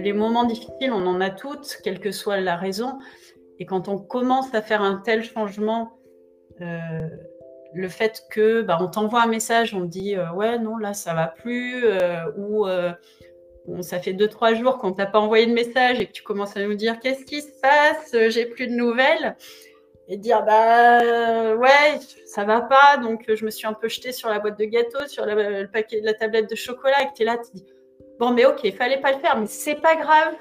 Les moments difficiles, on en a toutes, quelle que soit la raison. Et quand on commence à faire un tel changement, le fait que on t'envoie un message, on te dit ouais non là ça va plus, ça fait 2-3 jours qu'on t'a pas envoyé de message et que tu commences à nous dire qu'est-ce qui se passe, j'ai plus de nouvelles, et dire ouais ça va pas, donc je me suis un peu jetée sur la boîte de gâteaux, sur le paquet de la tablette de chocolat, et que t'es là, tu dis bon mais ok, fallait pas le faire, mais c'est pas grave.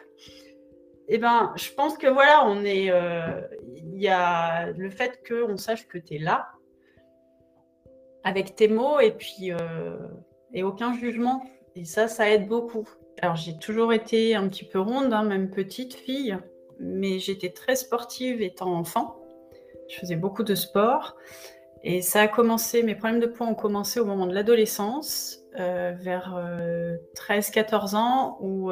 Et je pense que voilà, on est, y a le fait qu'on sache que t'es là avec tes mots et puis et aucun jugement, et ça aide beaucoup. Alors j'ai toujours été un petit peu ronde, même petite fille, mais j'étais très sportive étant enfant. Je faisais beaucoup de sport et ça a commencé, mes problèmes de poids ont commencé au moment de l'adolescence, vers 13-14 ans, où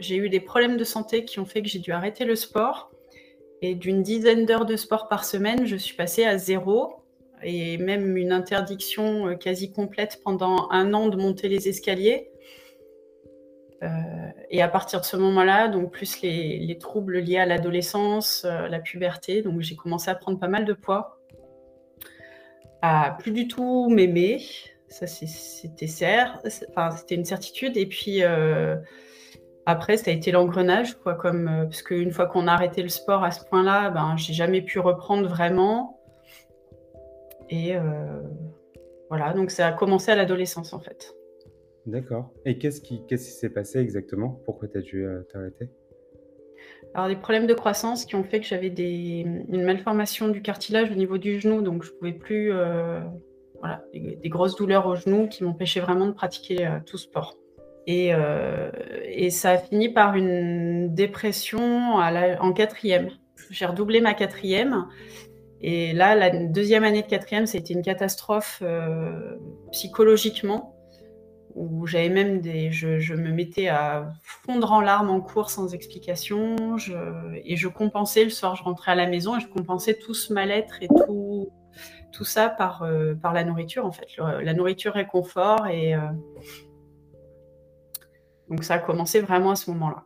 j'ai eu des problèmes de santé qui ont fait que j'ai dû arrêter le sport. Et d'une dizaine d'heures de sport par semaine, je suis passée à 0, et même une interdiction quasi complète pendant 1 an de monter les escaliers. Et à partir de ce moment-là, donc plus les troubles liés à l'adolescence, la puberté, donc j'ai commencé à prendre pas mal de poids, à plus du tout m'aimer, ça c'était une certitude. Et puis après ça a été l'engrenage, quoi, parce qu'une fois qu'on a arrêté le sport à ce point-là, j'ai jamais pu reprendre vraiment. Et voilà, donc ça a commencé à l'adolescence en fait. D'accord. Et qu'est-ce qui s'est passé exactement? Pourquoi tu as dû t'arrêter? Alors, des problèmes de croissance qui ont fait que j'avais une malformation du cartilage au niveau du genou, donc je ne pouvais plus... des grosses douleurs au genou qui m'empêchaient vraiment de pratiquer tout sport. Et ça a fini par une dépression en 4e. J'ai redoublé ma 4e. Et là, la 2e année de 4e, c'était une catastrophe psychologiquement. Où j'avais même je me mettais à fondre en larmes en cours sans explication, et je compensais, le soir je rentrais à la maison et je compensais tout ce mal-être et tout ça par la nourriture en fait, la nourriture réconfort, et donc ça a commencé vraiment à ce moment-là.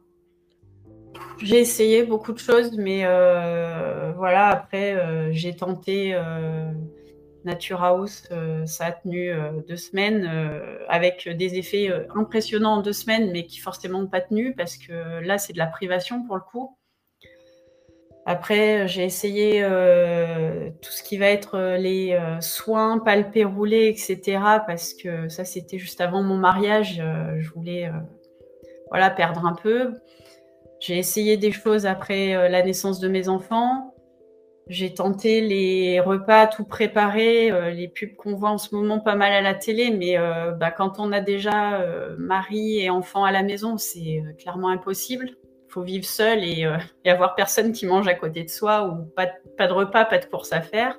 J'ai essayé beaucoup de choses, mais après j'ai tenté... Nature House, ça a tenu 2 semaines avec des effets impressionnants en 2 semaines, mais qui forcément n'ont pas tenu, parce que là, c'est de la privation pour le coup. Après, j'ai essayé tout ce qui va être les soins, palpés, roulés, etc. Parce que ça, c'était juste avant mon mariage. Je voulais perdre un peu. J'ai essayé des choses après la naissance de mes enfants. J'ai tenté les repas tout préparés, les pubs qu'on voit en ce moment pas mal à la télé, mais quand on a déjà mari et enfant à la maison, c'est clairement impossible. Il faut vivre seul et avoir personne qui mange à côté de soi, ou pas de repas, pas de course à faire.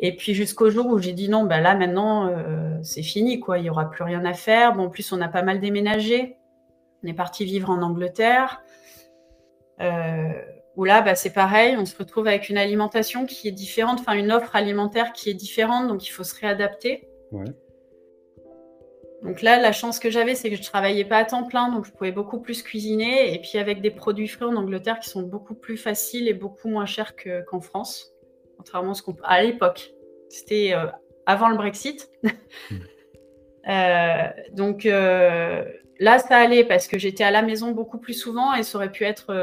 Et puis jusqu'au jour où j'ai dit non, là maintenant c'est fini, quoi. Il n'y aura plus rien à faire. Bon, en plus on a pas mal déménagé, on est parti vivre en Angleterre. Où là, c'est pareil, on se retrouve avec une alimentation qui est différente, une offre alimentaire qui est différente, donc il faut se réadapter. Ouais. Donc là, la chance que j'avais, c'est que je ne travaillais pas à temps plein, donc je pouvais beaucoup plus cuisiner, et puis avec des produits frais en Angleterre qui sont beaucoup plus faciles et beaucoup moins chers qu'en France, contrairement à ce qu'on... à l'époque. C'était avant le Brexit. Donc là, ça allait parce que j'étais à la maison beaucoup plus souvent, et ça aurait pu être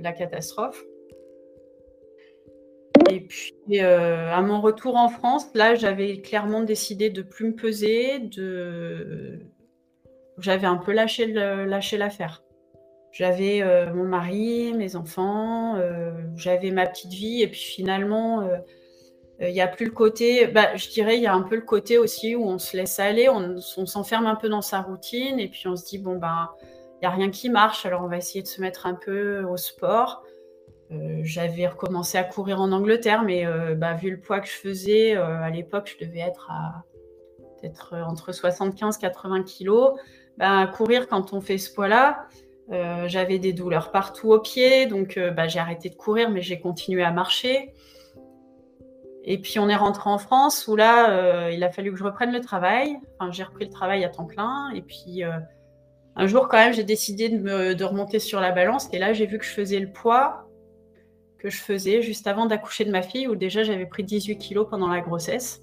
la catastrophe. Et puis, à mon retour en France, là, j'avais clairement décidé de ne plus me peser. J'avais un peu lâché l'affaire. J'avais mon mari, mes enfants, j'avais ma petite vie. Et puis finalement... il n'y a plus le côté, je dirais, il y a un peu le côté aussi où on se laisse aller, on s'enferme un peu dans sa routine, et puis on se dit, il n'y a rien qui marche, alors on va essayer de se mettre un peu au sport. J'avais recommencé à courir en Angleterre, mais vu le poids que je faisais, à l'époque, je devais être à peut-être entre 75-80 kilos. Courir quand on fait ce poids-là, j'avais des douleurs partout aux pieds, donc j'ai arrêté de courir, mais j'ai continué à marcher. Et puis, on est rentré en France où là, il a fallu que je reprenne le travail. Enfin, j'ai repris le travail à temps plein. Et puis, un jour, quand même, j'ai décidé de remonter sur la balance. Et là, j'ai vu que je faisais le poids que je faisais juste avant d'accoucher de ma fille, où déjà, j'avais pris 18 kilos pendant la grossesse.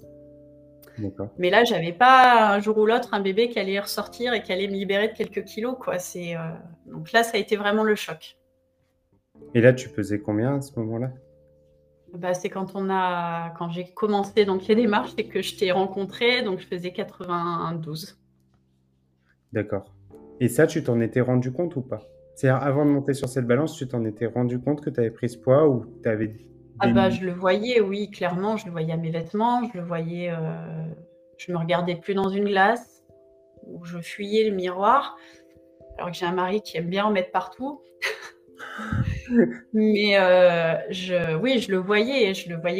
D'accord. Mais là, je n'avais pas, un jour ou l'autre, un bébé qui allait ressortir et qui allait me libérer de quelques kilos, quoi. C'est, donc là, ça a été vraiment le choc. Et là, tu pesais combien à ce moment-là ? Bah, c'est quand j'ai commencé donc les démarches, c'est que je t'ai rencontrée, donc je faisais 92. D'accord. Et ça, tu t'en étais rendu compte ou pas? C'est-à-dire, avant de monter sur cette balance, tu t'en étais rendu compte que tu avais pris ce poids ou tu avais... je le voyais, oui, clairement, je le voyais à mes vêtements, je le voyais... je me regardais plus dans une glace, ou je fuyais le miroir, alors que j'ai un mari qui aime bien en mettre partout. Mais je le voyais,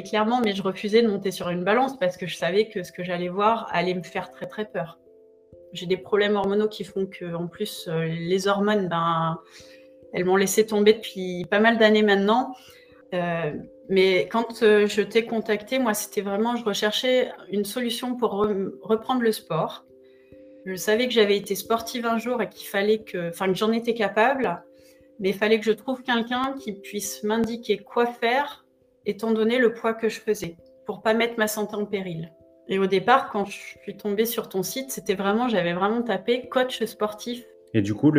clairement, mais je refusais de monter sur une balance parce que je savais que ce que j'allais voir allait me faire très très peur. J'ai des problèmes hormonaux qui font que, en plus, les hormones, elles m'ont laissé tomber depuis pas mal d'années maintenant. Mais quand je t'ai contactée, moi, c'était vraiment, je recherchais une solution pour reprendre le sport. Je savais que j'avais été sportive un jour et que j'en étais capable. Mais il fallait que je trouve quelqu'un qui puisse m'indiquer quoi faire, étant donné le poids que je faisais, pour ne pas mettre ma santé en péril. Et au départ, quand je suis tombée sur ton site, j'avais vraiment tapé coach sportif. Et du coup,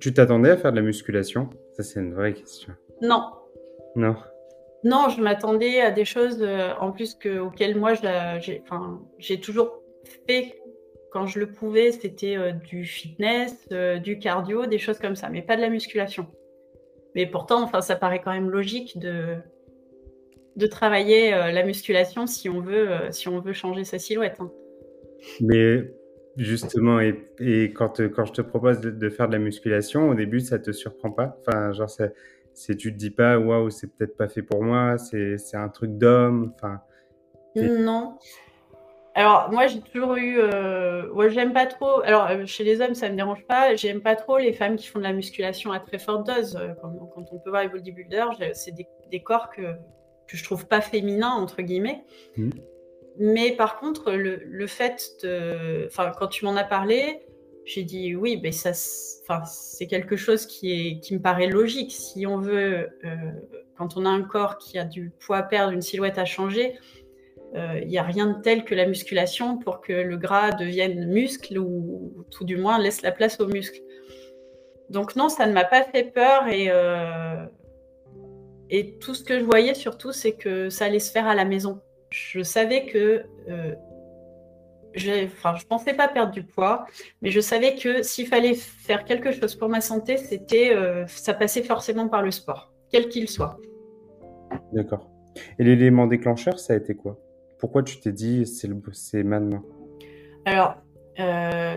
tu t'attendais à faire de la musculation ? Ça, c'est une vraie question. Non, je m'attendais à des choses, en plus, auxquelles moi, j'ai toujours fait... Quand je le pouvais, c'était du fitness, du cardio, des choses comme ça, mais pas de la musculation. Mais pourtant, ça paraît quand même logique de travailler la musculation si on veut changer sa silhouette, hein. Mais justement, et quand je te propose de faire de la musculation, au début, ça te surprend pas? Tu te dis pas, waouh, c'est peut-être pas fait pour moi, c'est un truc d'homme. Non. Alors, moi, j'ai toujours eu... j'aime pas trop... Alors, chez les hommes, ça me dérange pas. J'aime pas trop les femmes qui font de la musculation à très forte dose. Quand on peut voir les bodybuilders, c'est des corps que je trouve pas féminins, entre guillemets. Mmh. Mais par contre, le fait de... Enfin, quand tu m'en as parlé, j'ai dit, oui, mais ça, c'est quelque chose qui me paraît logique. Si on veut... quand on a un corps qui a du poids à perdre, une silhouette à changer... Il n'y a rien de tel que la musculation pour que le gras devienne muscle ou tout du moins laisse la place aux muscles. Donc non, ça ne m'a pas fait peur et tout ce que je voyais surtout, c'est que ça allait se faire à la maison. Je savais que... je ne pensais pas perdre du poids, mais je savais que s'il fallait faire quelque chose pour ma santé, ça passait forcément par le sport, quel qu'il soit. D'accord. Et l'élément déclencheur, ça a été quoi ? Pourquoi tu t'es dit c'est maintenant ? Alors,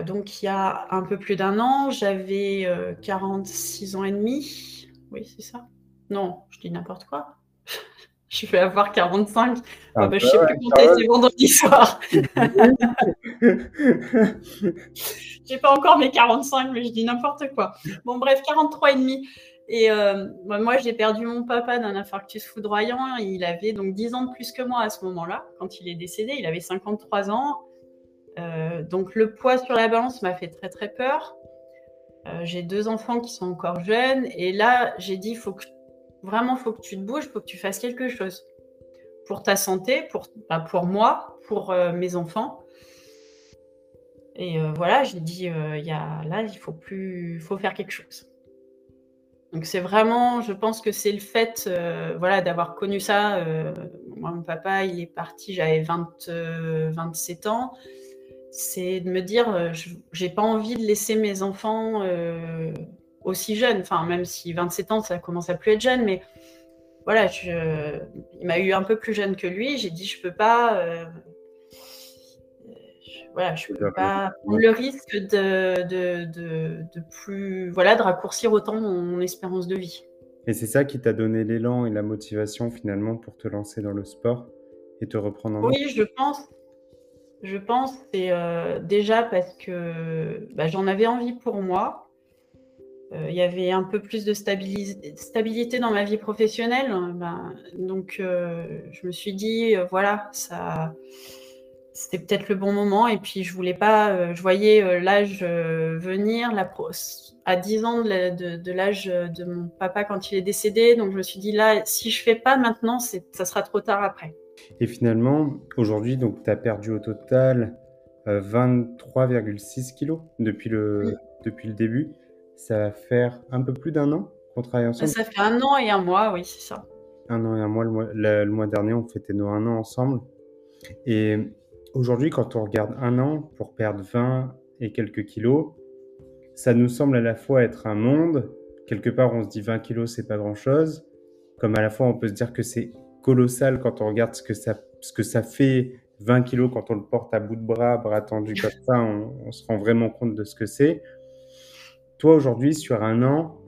donc il y a un peu plus d'un an, j'avais 46 ans et demi. Oui, c'est ça ? Non, je dis n'importe quoi. Je vais avoir 45. Je ne sais plus compter, c'est vendredi soir. J'ai pas encore mes 45, mais je dis n'importe quoi. Bon, bref, 43 et demi. Et moi, j'ai perdu mon papa d'un infarctus foudroyant. Il avait donc 10 ans de plus que moi à ce moment-là. Quand il est décédé, il avait 53 ans. Donc, le poids sur la balance m'a fait très, très peur. J'ai 2 enfants qui sont encore jeunes. Et là, j'ai dit, faut que tu te bouges, il faut que tu fasses quelque chose. Pour ta santé, pour moi, pour mes enfants. Et j'ai dit, il faut faire quelque chose. Donc, c'est vraiment, je pense que c'est le fait d'avoir connu ça. Moi, mon papa, il est parti, j'avais 27 ans. C'est de me dire, j'ai pas envie de laisser mes enfants aussi jeunes. Enfin, même si 27 ans, ça commence à plus être jeune. Mais voilà, il m'a eu un peu plus jeune que lui. J'ai dit, je peux pas... je ne peux pas prendre le risque de raccourcir autant mon espérance de vie. Et c'est ça qui t'a donné l'élan et la motivation finalement pour te lancer dans le sport et te reprendre en main. Oui, je pense c'est déjà parce que j'en avais envie pour moi. il y avait un peu plus de stabilité dans ma vie professionnelle. Ben, donc, je me suis dit, voilà, ça, c'était peut-être le bon moment. Et puis, je voulais pas, je voyais l'âge venir, à 10 ans de l'âge de mon papa quand il est décédé. Donc, je me suis dit, là, si je fais pas maintenant, ça sera trop tard après. Et finalement, aujourd'hui, tu as perdu au total 23,6 kilos depuis le début. Ça va faire un peu plus d'un an qu'on travaille ensemble. Ça fait un an et un mois, oui, c'est ça. Un an et un mois. Le mois dernier, on fêtait nos 1 an ensemble. Et aujourd'hui, quand on regarde 1 an pour perdre 20 et quelques kilos, ça nous semble à la fois être un monde. Quelque part, on se dit 20 kilos, c'est pas grand-chose. Comme à la fois, on peut se dire que c'est colossal quand on regarde ce que ça fait 20 kilos quand on le porte à bout de bras tendu comme ça. On se rend vraiment compte de ce que c'est. Toi, aujourd'hui, sur 1 an,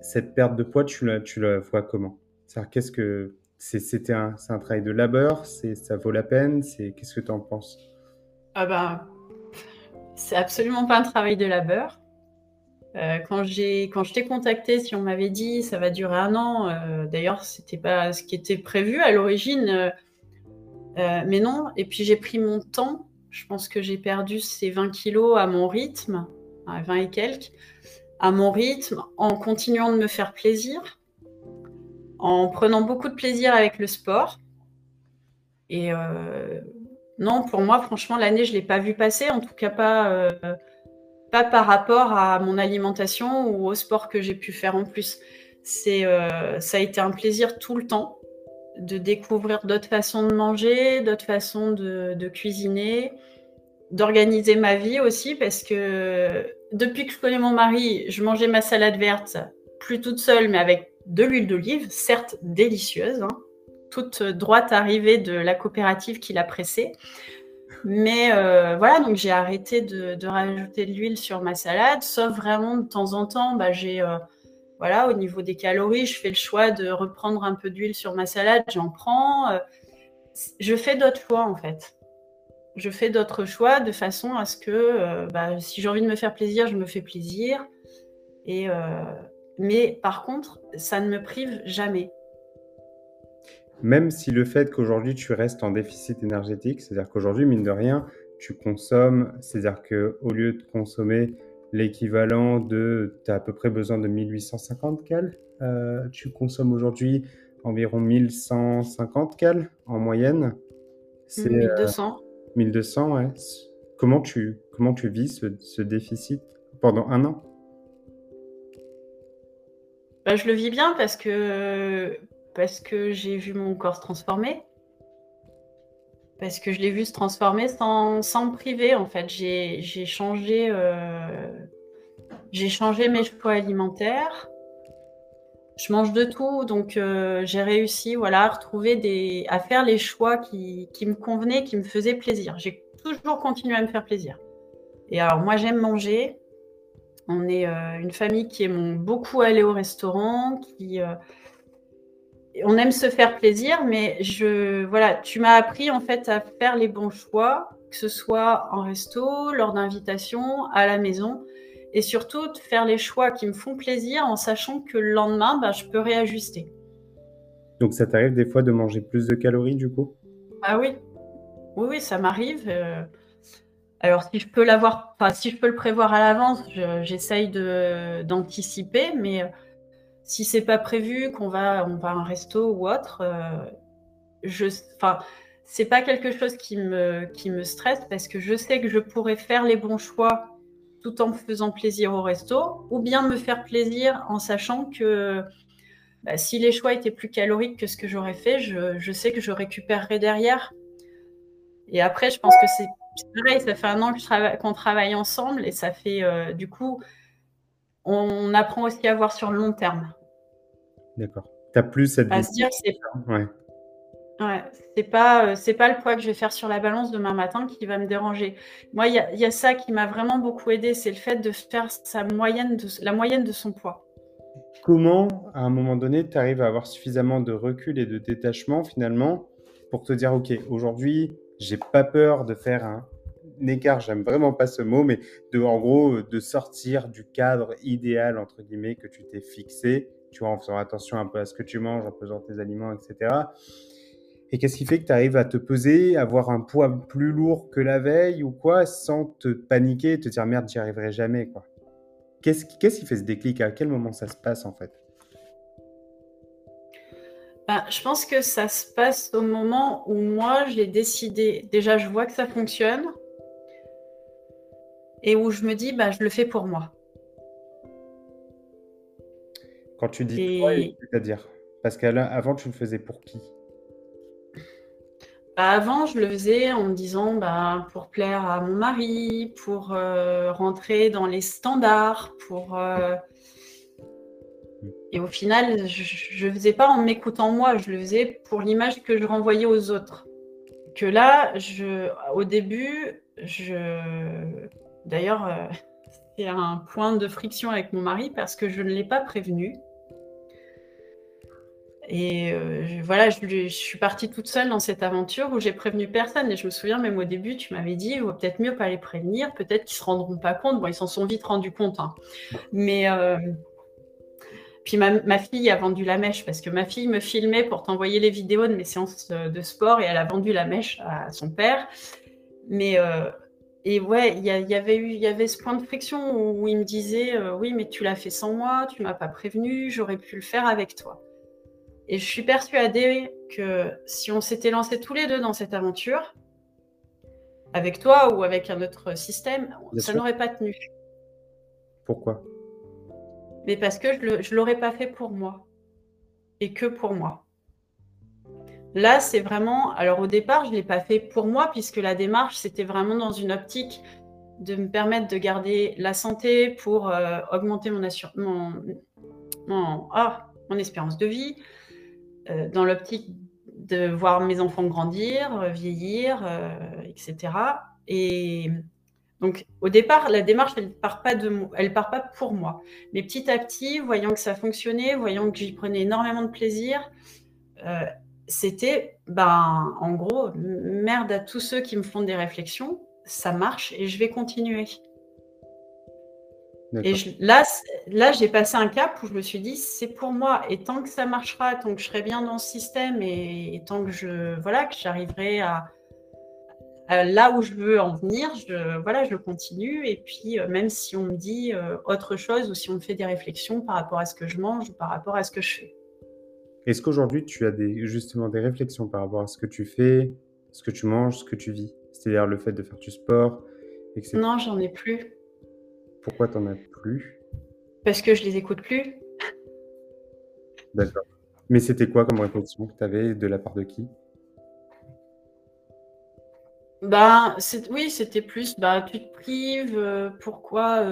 cette perte de poids, tu la vois comment? C'est-à-dire, qu'est-ce que c'est un travail de labeur, ça vaut la peine, qu'est-ce que tu en penses? Ah ben, c'est absolument pas un travail de labeur. Quand je t'ai contacté, si on m'avait dit ça va durer 1 an, d'ailleurs, c'était pas ce qui était prévu à l'origine, mais non. Et puis j'ai pris mon temps. Je pense que j'ai perdu ces 20 kilos à mon rythme. 20 et quelques, à mon rythme, en continuant de me faire plaisir, en prenant beaucoup de plaisir avec le sport. Et non, pour moi, franchement, l'année, je ne l'ai pas vue passer, en tout cas pas par rapport à mon alimentation ou au sport que j'ai pu faire en plus. Ça a été un plaisir tout le temps de découvrir d'autres façons de manger, d'autres façons de cuisiner, d'organiser ma vie aussi, parce que depuis que je connais mon mari, je mangeais ma salade verte, plus toute seule, mais avec de l'huile d'olive, certes délicieuse, hein, toute droite arrivée de la coopérative qui la pressait. Mais voilà, donc j'ai arrêté de rajouter de l'huile sur ma salade, sauf vraiment de temps en temps, j'ai, voilà, au niveau des calories, je fais le choix de reprendre un peu d'huile sur ma salade, j'en prends. Je fais d'autres choix, en fait. Je fais d'autres choix de façon à ce que si j'ai envie de me faire plaisir, je me fais plaisir. Et, mais par contre, ça ne me prive jamais. Même si le fait qu'aujourd'hui, tu restes en déficit énergétique, c'est-à-dire qu'aujourd'hui, mine de rien, tu consommes, c'est-à-dire qu'au lieu de consommer l'équivalent de... Tu as à peu près besoin de 1850 cales. Tu consommes aujourd'hui environ 1150 cales en moyenne. C'est 1200. 1200, ouais. Comment tu vis ce déficit pendant 1 an? Je le vis bien parce que j'ai vu mon corps se transformer. Parce que je l'ai vu se transformer sans me priver, en fait. J'ai changé mes choix alimentaires. Je mange de tout, donc j'ai réussi, voilà, à retrouver à faire les choix qui me convenaient, qui me faisaient plaisir. J'ai toujours continué à me faire plaisir. Et alors, moi, j'aime manger. On est une famille qui aime beaucoup aller au restaurant, on aime se faire plaisir, mais voilà, tu m'as appris, en fait, à faire les bons choix, que ce soit en resto, lors d'invitations, à la maison. Et surtout, de faire les choix qui me font plaisir en sachant que le lendemain, je peux réajuster. Donc, ça t'arrive des fois de manger plus de calories, du coup? Ah oui. Oui, ça m'arrive. Alors, si je peux le prévoir à l'avance, j'essaye d'anticiper. Mais si ce n'est pas prévu, qu'on va à un resto ou autre, ce n'est pas quelque chose qui me stresse parce que je sais que je pourrais faire les bons choix tout en me faisant plaisir au resto, ou bien me faire plaisir en sachant que si les choix étaient plus caloriques que ce que j'aurais fait, je sais que je récupérerais derrière. Et après, je pense que c'est pareil, ça fait 1 an qu'on travaille ensemble et ça fait, du coup, on apprend aussi à voir sur le long terme. D'accord. Tu n'as plus cette vision. À se dire, ouais, c'est pas le poids que je vais faire sur la balance demain matin qui va me déranger. Moi, il y a ça qui m'a vraiment beaucoup aidée, c'est le fait de faire la moyenne de son poids. Comment, à un moment donné, tu arrives à avoir suffisamment de recul et de détachement, finalement, pour te dire, OK, aujourd'hui, j'ai pas peur de faire écart, j'aime vraiment pas ce mot, mais en gros, de sortir du cadre idéal, entre guillemets, que tu t'es fixé, tu vois, en faisant attention un peu à ce que tu manges, en pesant tes aliments, etc. Et qu'est-ce qui fait que tu arrives à te peser, avoir un poids plus lourd que la veille ou quoi, sans te paniquer et te dire « merde, j'y arriverai jamais », quoi. Qu'est-ce qui fait ce déclic? À quel moment ça se passe, en fait? Je pense que ça se passe au moment où moi, j'ai décidé. Déjà, je vois que ça fonctionne et où je me dis, je le fais pour moi. Quand tu dis toi, c'est-à-dire? Parce qu'avant, tu le faisais pour qui? Avant, je le faisais en me disant pour plaire à mon mari, pour rentrer dans les standards, pour... Et au final, je ne faisais pas en m'écoutant moi, je le faisais pour l'image que je renvoyais aux autres. Que là, au début, d'ailleurs, c'est un point de friction avec mon mari parce que je ne l'ai pas prévenu. Et voilà, je suis partie toute seule dans cette aventure où j'ai prévenu personne. Et je me souviens, même au début, tu m'avais dit, il vaut peut-être mieux pas les prévenir, peut-être qu'ils ne se rendront pas compte. Bon, ils s'en sont vite rendus compte, hein. Mais... Puis ma fille a vendu la mèche parce que ma fille me filmait pour t'envoyer les vidéos de mes séances de sport et elle a vendu la mèche à son père. Mais et ouais, il y avait ce point de friction où il me disait oui, mais tu l'as fait sans moi, tu m'as pas prévenu, j'aurais pu le faire avec toi. Et je suis persuadée que si on s'était lancés tous les deux dans cette aventure, avec toi ou avec un autre système, bien ça sûr. N'aurait pas tenu. Pourquoi ? Mais parce que je ne l'aurais pas fait pour moi et que pour moi. Là, c'est vraiment... Alors au départ, je ne l'ai pas fait pour moi puisque la démarche, c'était vraiment dans une optique de me permettre de garder la santé pour augmenter mon espérance de vie, dans l'optique de voir mes enfants grandir, vieillir, etc. Et... Donc, au départ, la démarche, elle part pas pour moi. Mais petit à petit, voyant que ça fonctionnait, voyant que j'y prenais énormément de plaisir, c'était, en gros, merde à tous ceux qui me font des réflexions, ça marche et je vais continuer. D'accord. Et là, j'ai passé un cap où je me suis dit, c'est pour moi. Et tant que ça marchera, tant que je serai bien dans ce système et tant que que j'arriverai à... là où je veux en venir, je continue. Et puis, même si on me dit autre chose ou si on me fait des réflexions par rapport à ce que je mange ou par rapport à ce que je fais. Est-ce qu'aujourd'hui, tu as justement des réflexions par rapport à ce que tu fais, ce que tu manges, ce que tu vis? C'est-à-dire le fait de faire du sport, etc. Non, j'en ai plus. Pourquoi t'en as plus? Parce que je les écoute plus. D'accord. Mais c'était quoi comme réflexion que tu avais, de la part de qui? C'était plus tu te prives, pourquoi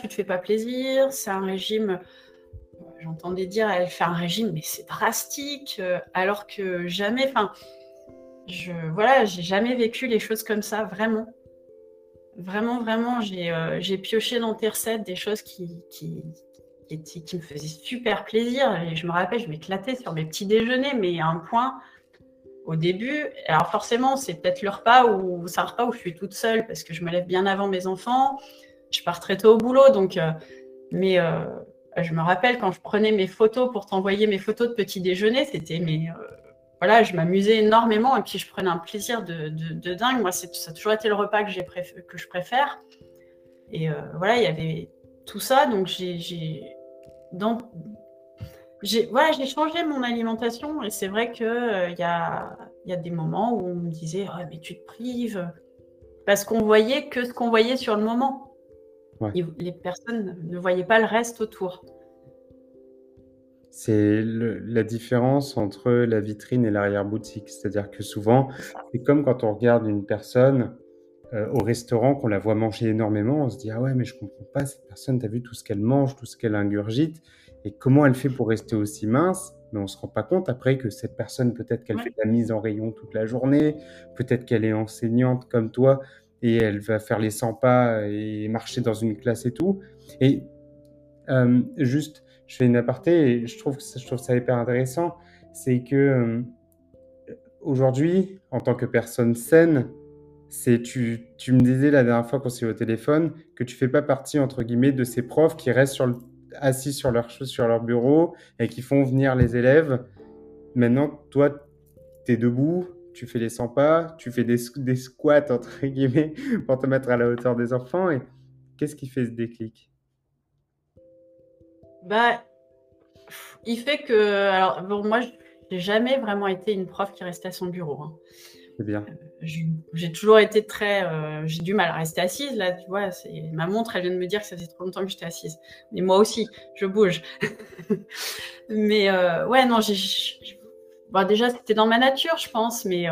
tu te fais pas plaisir, c'est un régime, j'entendais dire elle fait un régime mais c'est drastique, alors que jamais, j'ai jamais vécu les choses comme ça, vraiment. Vraiment, vraiment, j'ai pioché dans tes recettes des choses qui me faisaient super plaisir et je me rappelle, je m'éclatais sur mes petits déjeuners, mais à un point... Au début, alors forcément, c'est peut-être un repas où je suis toute seule parce que je me lève bien avant mes enfants, je pars très tôt au boulot. Donc, je me rappelle quand je prenais mes photos pour t'envoyer mes photos de petit déjeuner, c'était je m'amusais énormément et puis je prenais un plaisir de dingue. Moi, ça a toujours été le repas que je préfère. Et il y avait tout ça. Donc, j'ai changé mon alimentation et c'est vrai qu'il y a des moments où on me disait « mais tu te prives » parce qu'on voyait que ce qu'on voyait sur le moment. Ouais. Les personnes ne voyaient pas le reste autour. C'est la différence entre la vitrine et l'arrière-boutique. C'est-à-dire que souvent, c'est comme quand on regarde une personne au restaurant, qu'on la voit manger énormément, on se dit « ah ouais, mais je comprends pas, cette personne, t'as vu tout ce qu'elle mange, tout ce qu'elle ingurgite ?» Et comment elle fait pour rester aussi mince? Mais on ne se rend pas compte après que cette personne, peut-être qu'elle fait de la mise en rayon toute la journée, peut-être qu'elle est enseignante comme toi et elle va faire les 100 pas et marcher dans une classe et tout. Et juste, je fais une aparté et je trouve ça hyper intéressant, c'est que aujourd'hui, en tant que personne saine, Tu me disais la dernière fois qu'on s'est eu au téléphone que tu fais pas partie, entre guillemets, de ces profs qui restent assis sur leur bureau et qui font venir les élèves. Maintenant, toi, tu es debout, tu fais les 100 pas, tu fais des squats, entre guillemets, pour te mettre à la hauteur des enfants. Et qu'est-ce qui fait ce déclic? Bah, il fait que... Alors, bon, moi, je n'ai jamais vraiment été une prof qui restait à son bureau, hein. C'est bien. J'ai toujours été très... j'ai du mal à rester assise. Là, tu vois, ma montre, elle vient de me dire que ça faisait trop longtemps que j'étais assise. Mais moi aussi, je bouge. Mais ouais, non, bon, déjà, c'était dans ma nature, je pense. Mais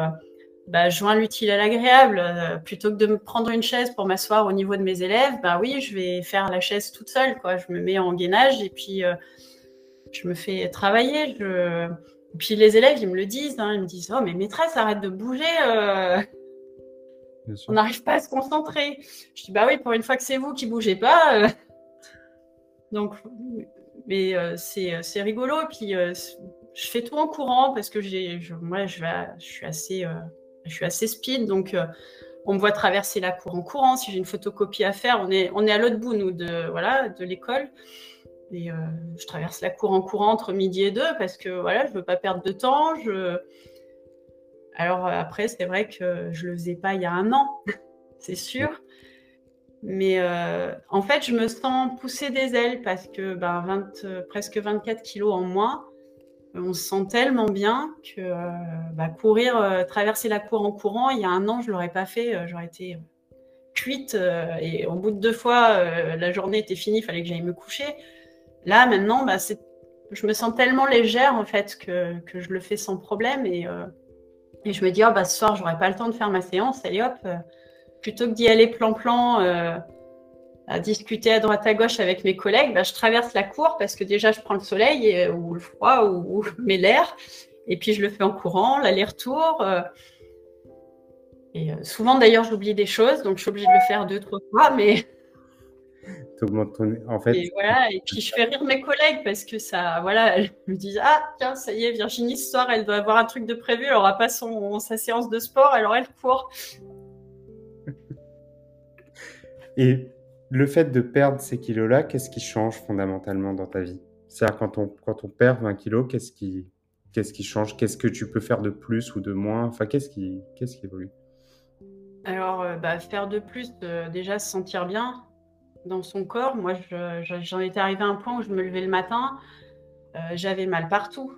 joins l'utile à l'agréable. Plutôt que de me prendre une chaise pour m'asseoir au niveau de mes élèves, oui, je vais faire la chaise toute seule, quoi. Je me mets en gainage et puis je me fais travailler. Puis les élèves, ils me le disent, hein, ils me disent « Oh, mais maîtresse, arrête de bouger, on n'arrive pas à se concentrer. » Je dis « Bah oui, pour une fois que c'est vous qui ne bougez pas. » Donc, mais c'est rigolo. Puis je fais tout en courant parce que je suis assez speed. Donc, on me voit traverser la cour en courant. Si j'ai une photocopie à faire, on est à l'autre bout, nous, de l'école. Et je traverse la cour en courant entre midi et 2 parce que voilà, je ne veux pas perdre de temps. Alors après, c'est vrai que je ne le faisais pas il y a un an, c'est sûr. Mais en fait, je me sens pousser des ailes parce que presque 24 kilos en moins, on se sent tellement bien que courir, traverser la cour en courant, il y a un an, je ne l'aurais pas fait. J'aurais été cuite et au bout de 2 fois, la journée était finie, il fallait que j'aille me coucher. Là, maintenant, je me sens tellement légère, en fait, que je le fais sans problème. Et je me dis, ce soir, je n'aurai pas le temps de faire ma séance. Allez, hop, plutôt que d'y aller plan-plan, à discuter à droite à gauche avec mes collègues, je traverse la cour parce que déjà, je prends le soleil ou le froid ou mais l'air. Et puis, je le fais en courant, l'aller-retour. Et souvent, d'ailleurs, j'oublie des choses. Donc, je suis obligée de le faire 2, 3 fois, mais... En fait. Et voilà, et puis je fais rire mes collègues parce que ça, voilà, elles me disent « Ah, tiens, ça y est, Virginie, ce soir, elle doit avoir un truc de prévu, elle n'aura pas sa séance de sport, alors elle court. » Et le fait de perdre ces kilos-là, qu'est-ce qui change fondamentalement dans ta vie? C'est-à-dire, quand on perd 20 kilos, qu'est-ce qui change? Qu'est-ce que tu peux faire de plus ou de moins? Enfin, qu'est-ce qui évolue? Alors, faire de plus, déjà se sentir bien dans son corps. Moi, j'en étais arrivée à un point où je me levais le matin, j'avais mal partout,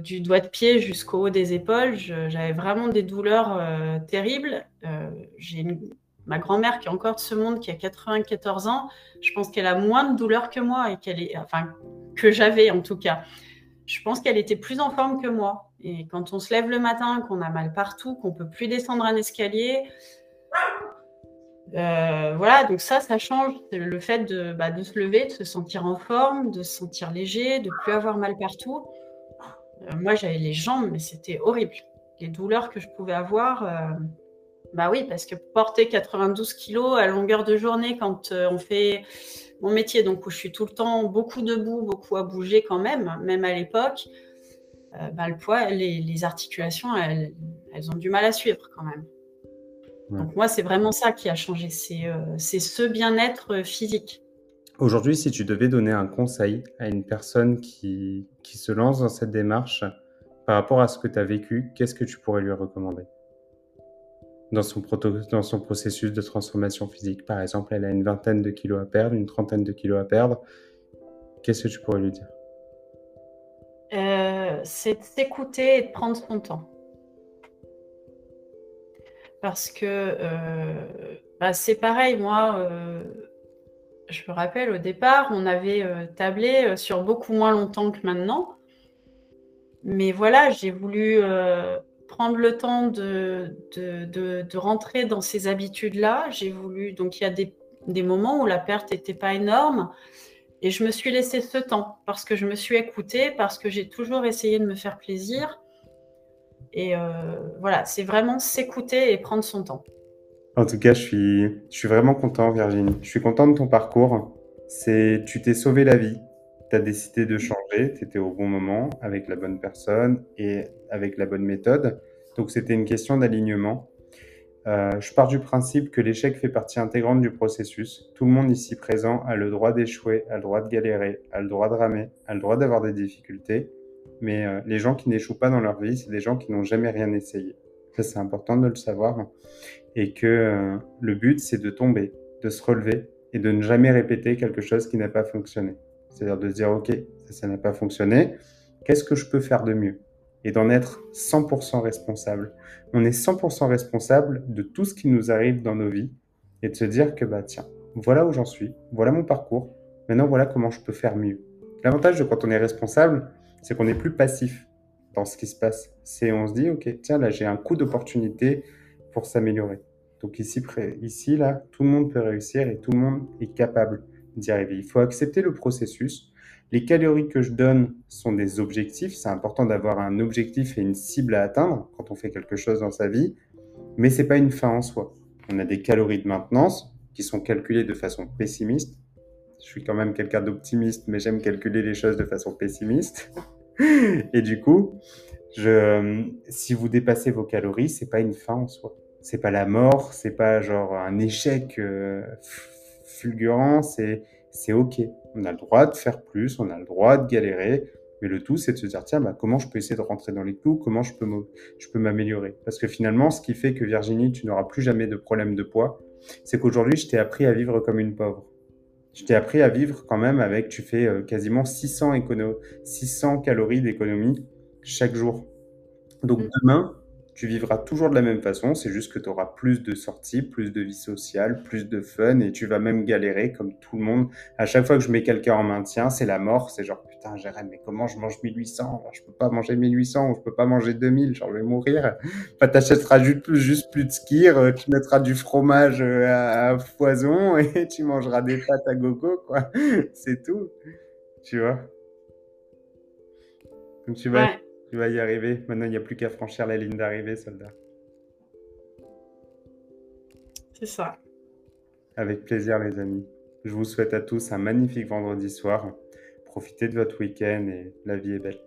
du doigt de pied jusqu'au haut des épaules, j'avais vraiment des douleurs terribles. J'ai ma grand-mère qui est encore de ce monde, qui a 94 ans, je pense qu'elle a moins de douleurs que moi, et que j'avais en tout cas. Je pense qu'elle était plus en forme que moi. Et quand on se lève le matin, qu'on a mal partout, qu'on ne peut plus descendre un escalier... voilà, donc ça change. Le fait de se lever, de se sentir en forme, de se sentir léger, de ne plus avoir mal partout. Moi, j'avais les jambes, mais c'était horrible. Les douleurs que je pouvais avoir, oui, parce que porter 92 kilos à longueur de journée quand on fait mon métier, donc où je suis tout le temps beaucoup debout, beaucoup à bouger quand même à l'époque, le poids, les articulations, elles ont du mal à suivre quand même. Donc moi, c'est vraiment ça qui a changé, c'est ce bien-être physique. Aujourd'hui, si tu devais donner un conseil à une personne qui se lance dans cette démarche par rapport à ce que tu as vécu, qu'est-ce que tu pourrais lui recommander dans son processus de transformation physique? Par exemple, elle a une vingtaine de kilos à perdre, une trentaine de kilos à perdre. Qu'est-ce que tu pourrais lui dire? C'est de s'écouter et de prendre son temps. Parce que c'est pareil, moi, je me rappelle au départ, on avait tablé sur beaucoup moins longtemps que maintenant. Mais voilà, j'ai voulu prendre le temps de rentrer dans ces habitudes-là. J'ai voulu, donc il y a des moments où la perte n'était pas énorme. Et je me suis laissé ce temps parce que je me suis écoutée, parce que j'ai toujours essayé de me faire plaisir. Et voilà, c'est vraiment s'écouter et prendre son temps. En tout cas, je suis vraiment content, Virginie. Je suis content de ton parcours. Tu t'es sauvé la vie. Tu as décidé de changer. Tu étais au bon moment, avec la bonne personne et avec la bonne méthode. Donc, c'était une question d'alignement. Je pars du principe que l'échec fait partie intégrante du processus. Tout le monde ici présent a le droit d'échouer, a le droit de galérer, a le droit de ramer, a le droit d'avoir des difficultés. Mais les gens qui n'échouent pas dans leur vie, c'est des gens qui n'ont jamais rien essayé. Ça, c'est important de le savoir. Et que le but, c'est de tomber, de se relever et de ne jamais répéter quelque chose qui n'a pas fonctionné. C'est-à-dire de se dire, OK, ça n'a pas fonctionné. Qu'est-ce que je peux faire de mieux ? Et d'en être 100% responsable. On est 100% responsable de tout ce qui nous arrive dans nos vies et de se dire que, tiens, voilà où j'en suis, voilà mon parcours, maintenant voilà comment je peux faire mieux. L'avantage de quand on est responsable, c'est qu'on n'est plus passif dans ce qui se passe. C'est on se dit, OK, tiens, là, j'ai un coup d'opportunité pour s'améliorer. Donc ici, là, tout le monde peut réussir et tout le monde est capable d'y arriver. Il faut accepter le processus. Les calories que je donne sont des objectifs. C'est important d'avoir un objectif et une cible à atteindre quand on fait quelque chose dans sa vie, mais ce n'est pas une fin en soi. On a des calories de maintenance qui sont calculées de façon pessimiste. Je suis quand même quelqu'un d'optimiste, mais j'aime calculer les choses de façon pessimiste. Et du coup, si vous dépassez vos calories, ce n'est pas une fin en soi. Ce n'est pas la mort, ce n'est pas genre un échec fulgurant, c'est OK. On a le droit de faire plus, on a le droit de galérer, mais le tout, c'est de se dire, tiens, comment je peux essayer de rentrer dans les clous, comment je peux m'améliorer. Parce que finalement, ce qui fait que Virginie, tu n'auras plus jamais de problème de poids, c'est qu'aujourd'hui, je t'ai appris à vivre comme une pauvre. Je t'ai appris à vivre quand même avec, tu fais quasiment 600 calories d'économie chaque jour. Donc demain, tu vivras toujours de la même façon, c'est juste que tu auras plus de sorties, plus de vie sociale, plus de fun et tu vas même galérer comme tout le monde. À chaque fois que je mets quelqu'un en maintien, c'est la mort, c'est genre putain, Jérémy, mais comment je mange 1800 ? Je peux pas manger 1800 ou je peux pas manger 2000, genre je vais mourir. Enfin, t'achèteras juste plus de skir, tu mettras du fromage à foison et tu mangeras des pâtes à gogo, quoi. C'est tout, tu vois. Donc tu vas... Ouais. Tu vas y arriver. Maintenant, il n'y a plus qu'à franchir la ligne d'arrivée, soldat. C'est ça. Avec plaisir, les amis. Je vous souhaite à tous un magnifique vendredi soir. Profitez de votre week-end et la vie est belle.